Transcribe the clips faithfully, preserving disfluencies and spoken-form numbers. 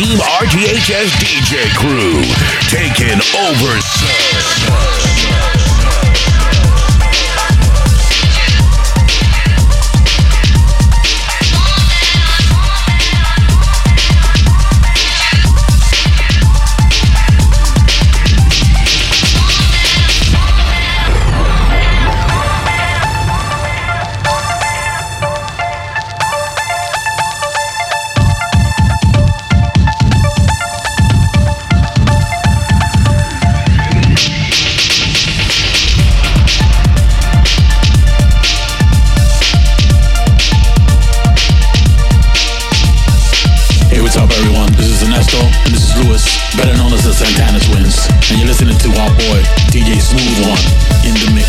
Team R G H S D J crew taking over sub. And you're listening to our boy, D J Smooth One, in the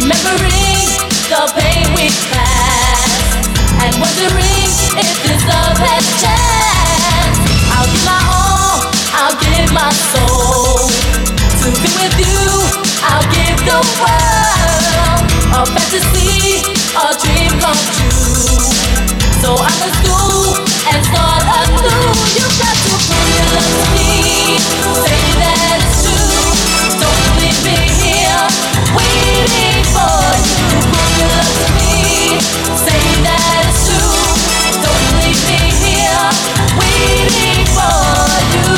remembering the pain we passed, and wondering if this love has changed. I'll give my all, I'll give my soul to be with you. I'll give the world a fantasy, a dream come true. So I must go and start anew. You've got to promise me, say that it's true. Don't leave me here waiting for you. Promise me, say that it's true. Don't leave me here waiting for you.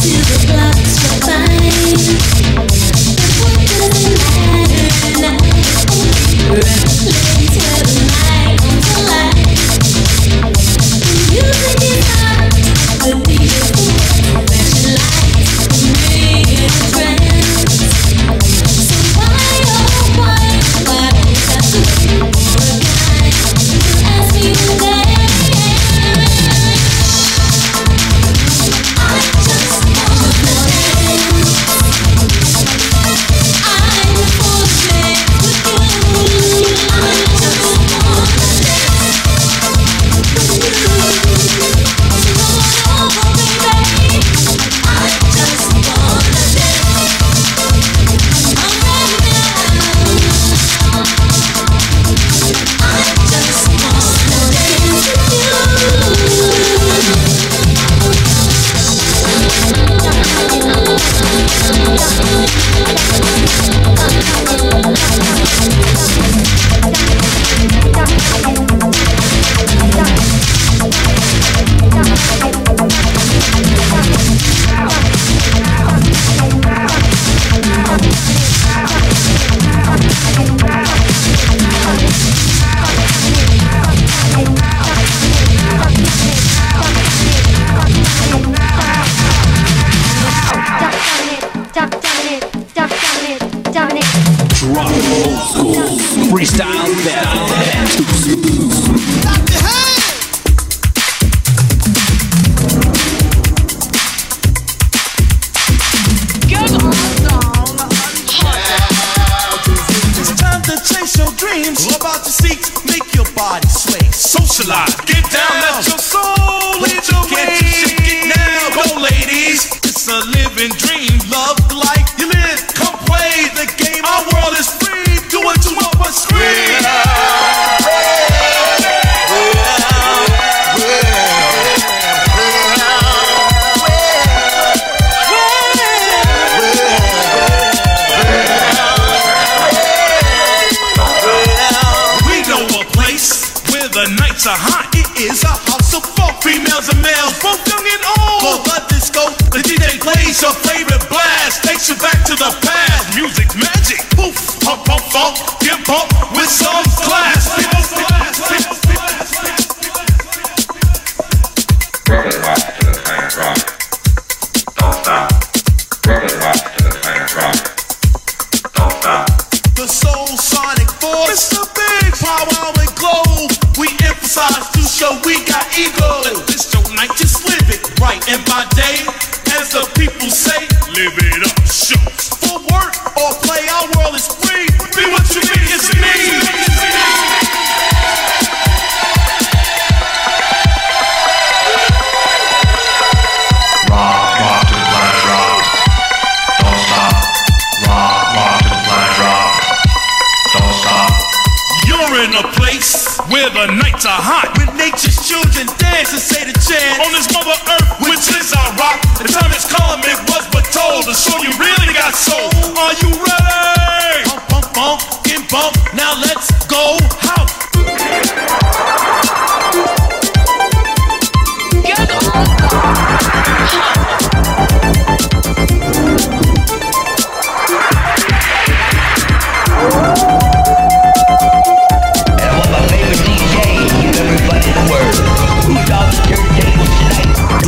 Till the clouds go by. rock, old school, freestyle, battle. Dreams about the seats, make your body sway. Socialize, get down, let your soul lead the way. Shake it now, go ladies. It's a living dream, love like you live. Come play the game, our world is free. Do what you want, but scream. Are hot. It is a house of folk, females and males, both young and old. For the disco, the D J plays your favorite blast, takes you back to the past. Music magic, poof, pump, pump, pump, give pump with some class. Brother, watch to the planet rock. Don't stop. Brother, watch to the planet rock. Don't stop. The soul sonic force, Mister Big Power and glow. We emphasize to show we got ego. This your night, just live it right. And by day, as the people say, live it up, show. For work or play, our world is free. Be what you be, it's me. Rock, rock to the planet rock. Don't stop. Rock, rock to the planet rock. Don't stop. You're in a place where the nights are hot, when nature's children dance and say the chant on this mother earth, which is our rock. The time is come, it was but told, to show you really got soul. Are you ready? Bump, bump, bump, and bump. Now let's go house.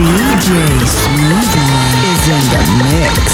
D J Smooth One is in the mix.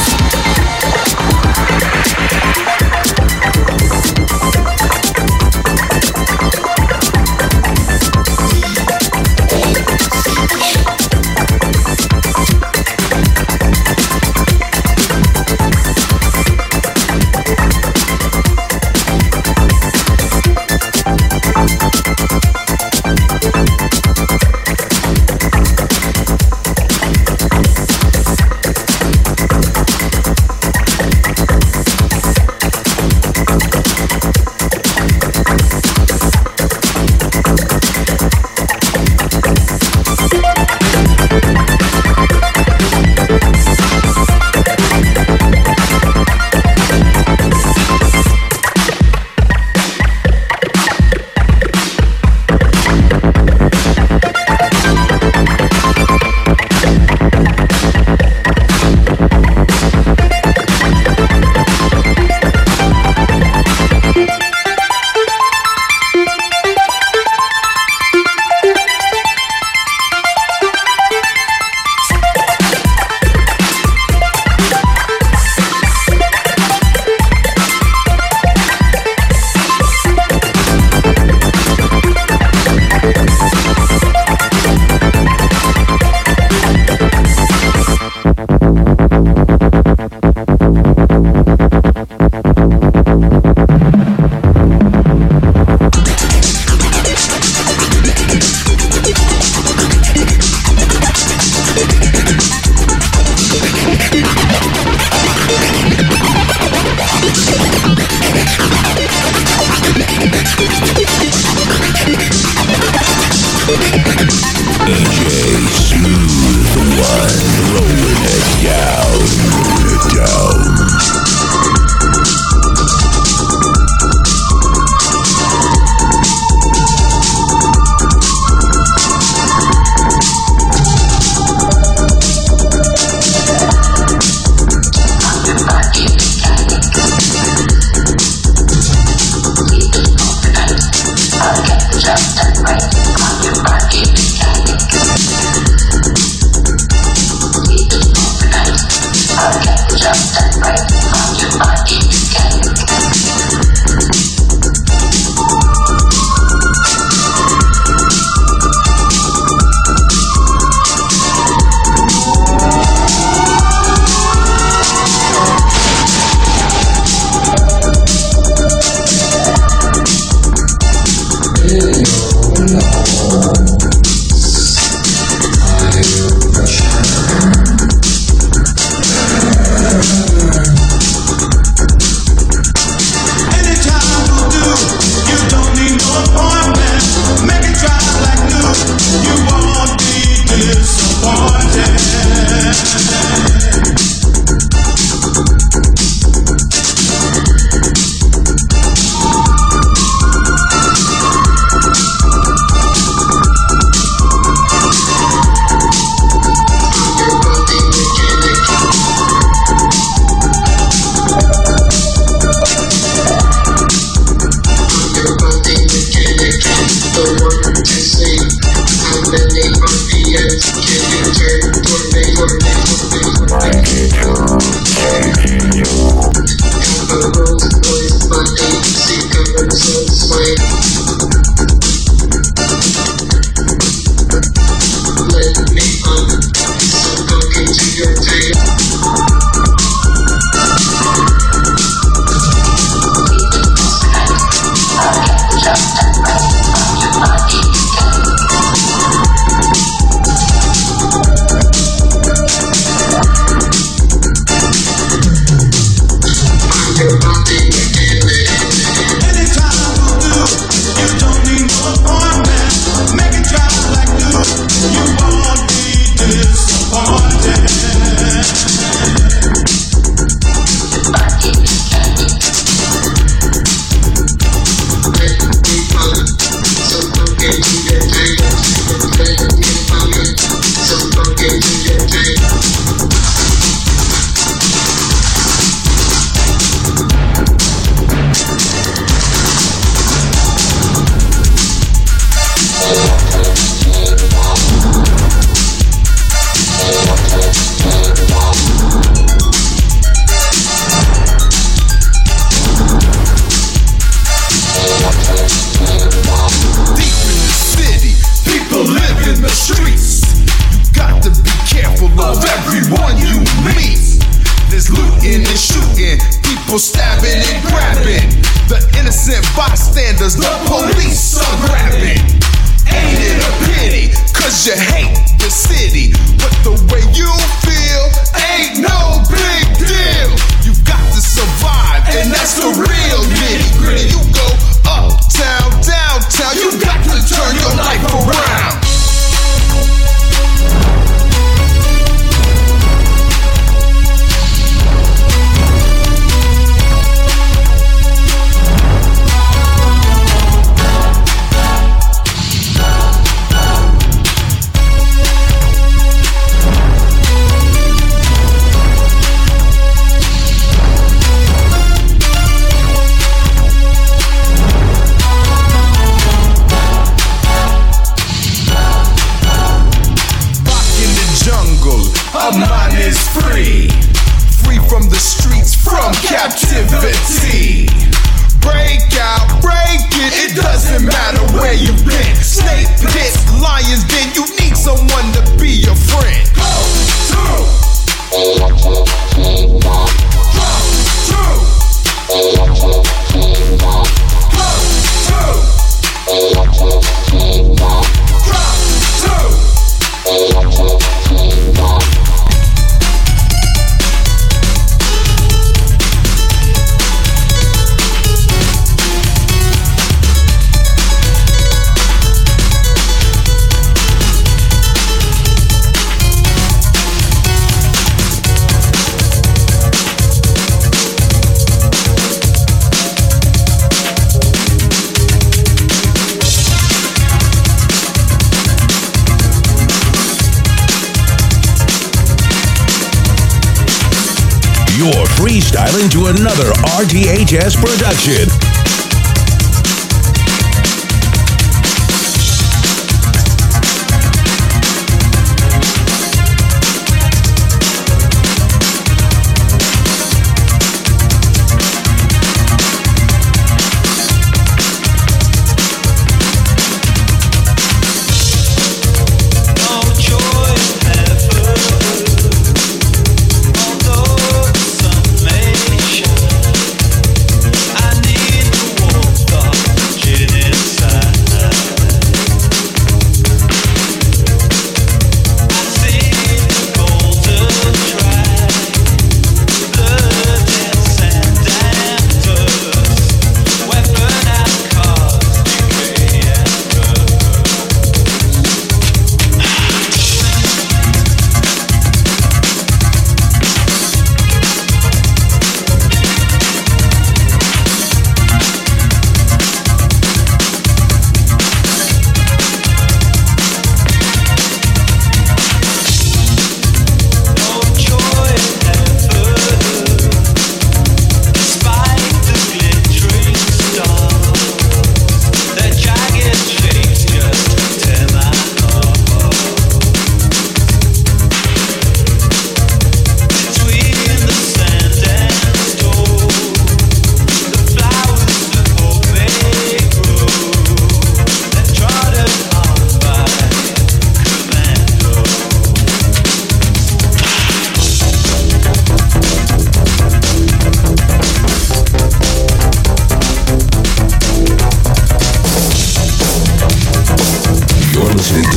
Jazz production.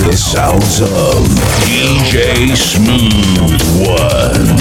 the sounds of D J Smooth One.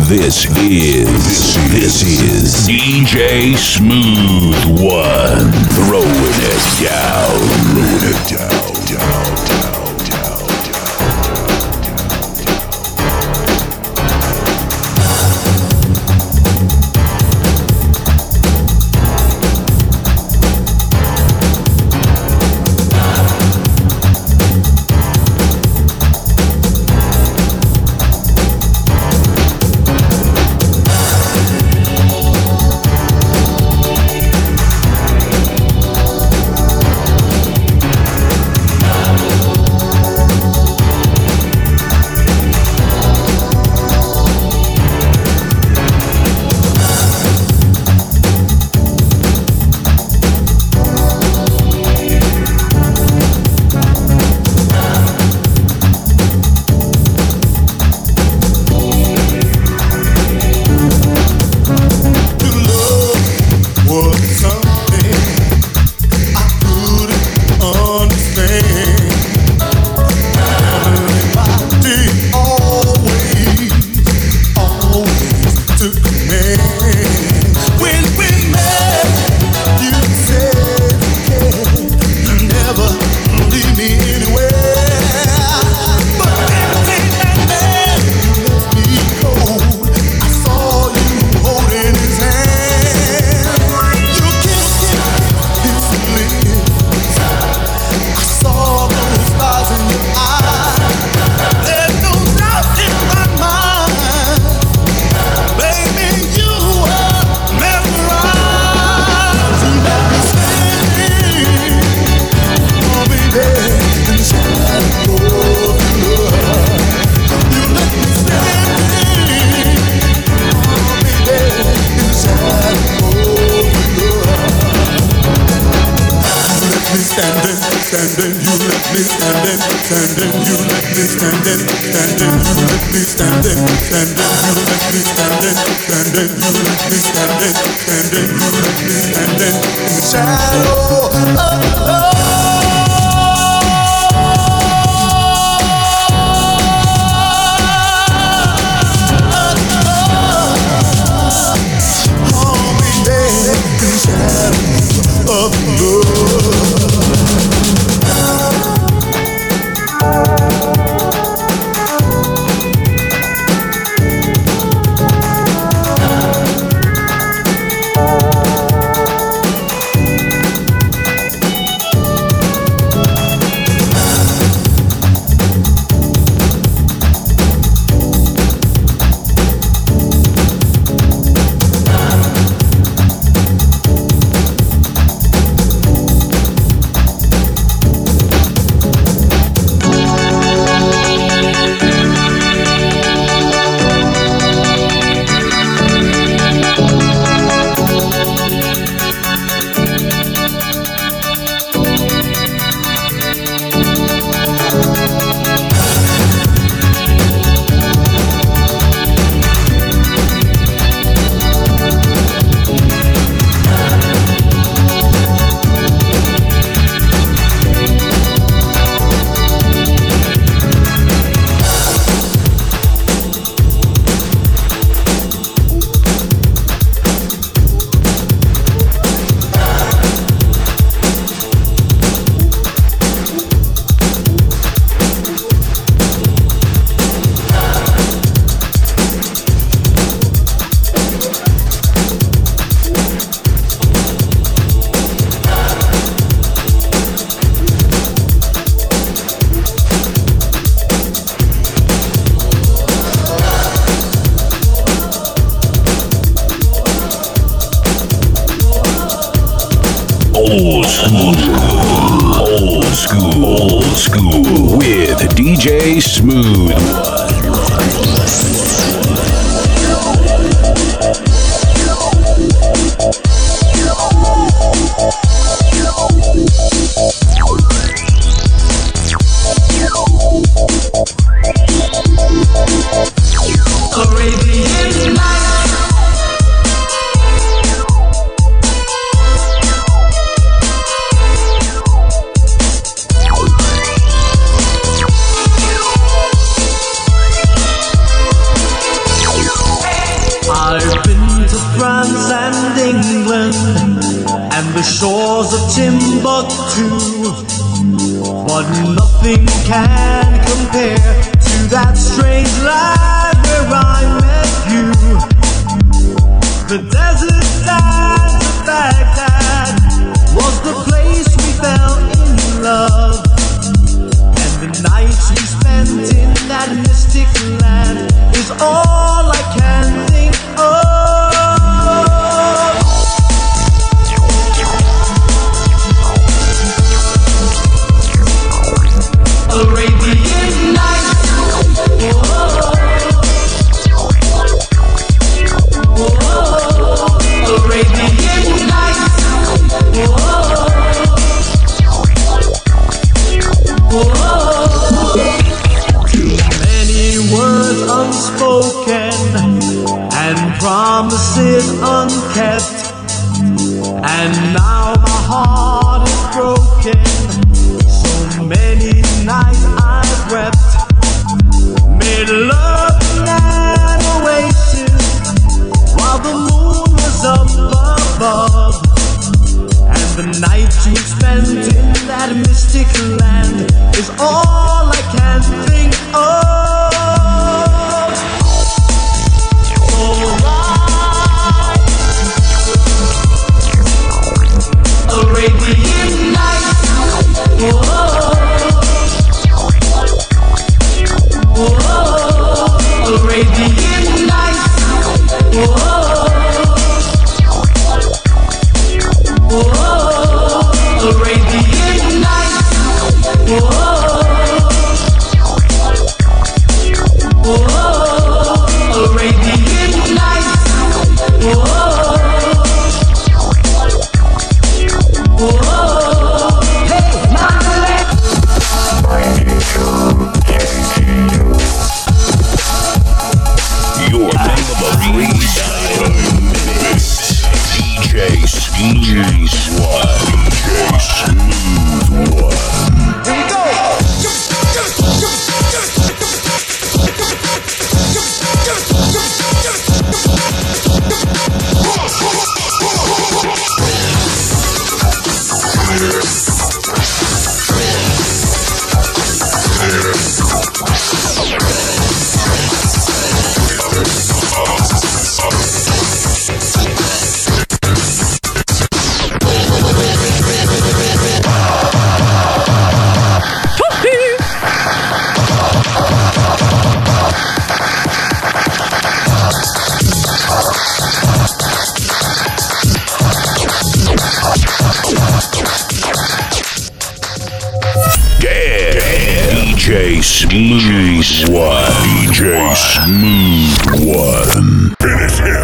This is, this is D J Smooth One, throwing it down, throwing it down, down, down, down, down, down, down. standing, standing, you left me standing, standing, you left me standing, standing, you left me standing, standing, you left me standing, standing, you left me standing, standing, you left me standing in the shadow. Oh, oh. Of DJ Smooth One. DJ Smooth One.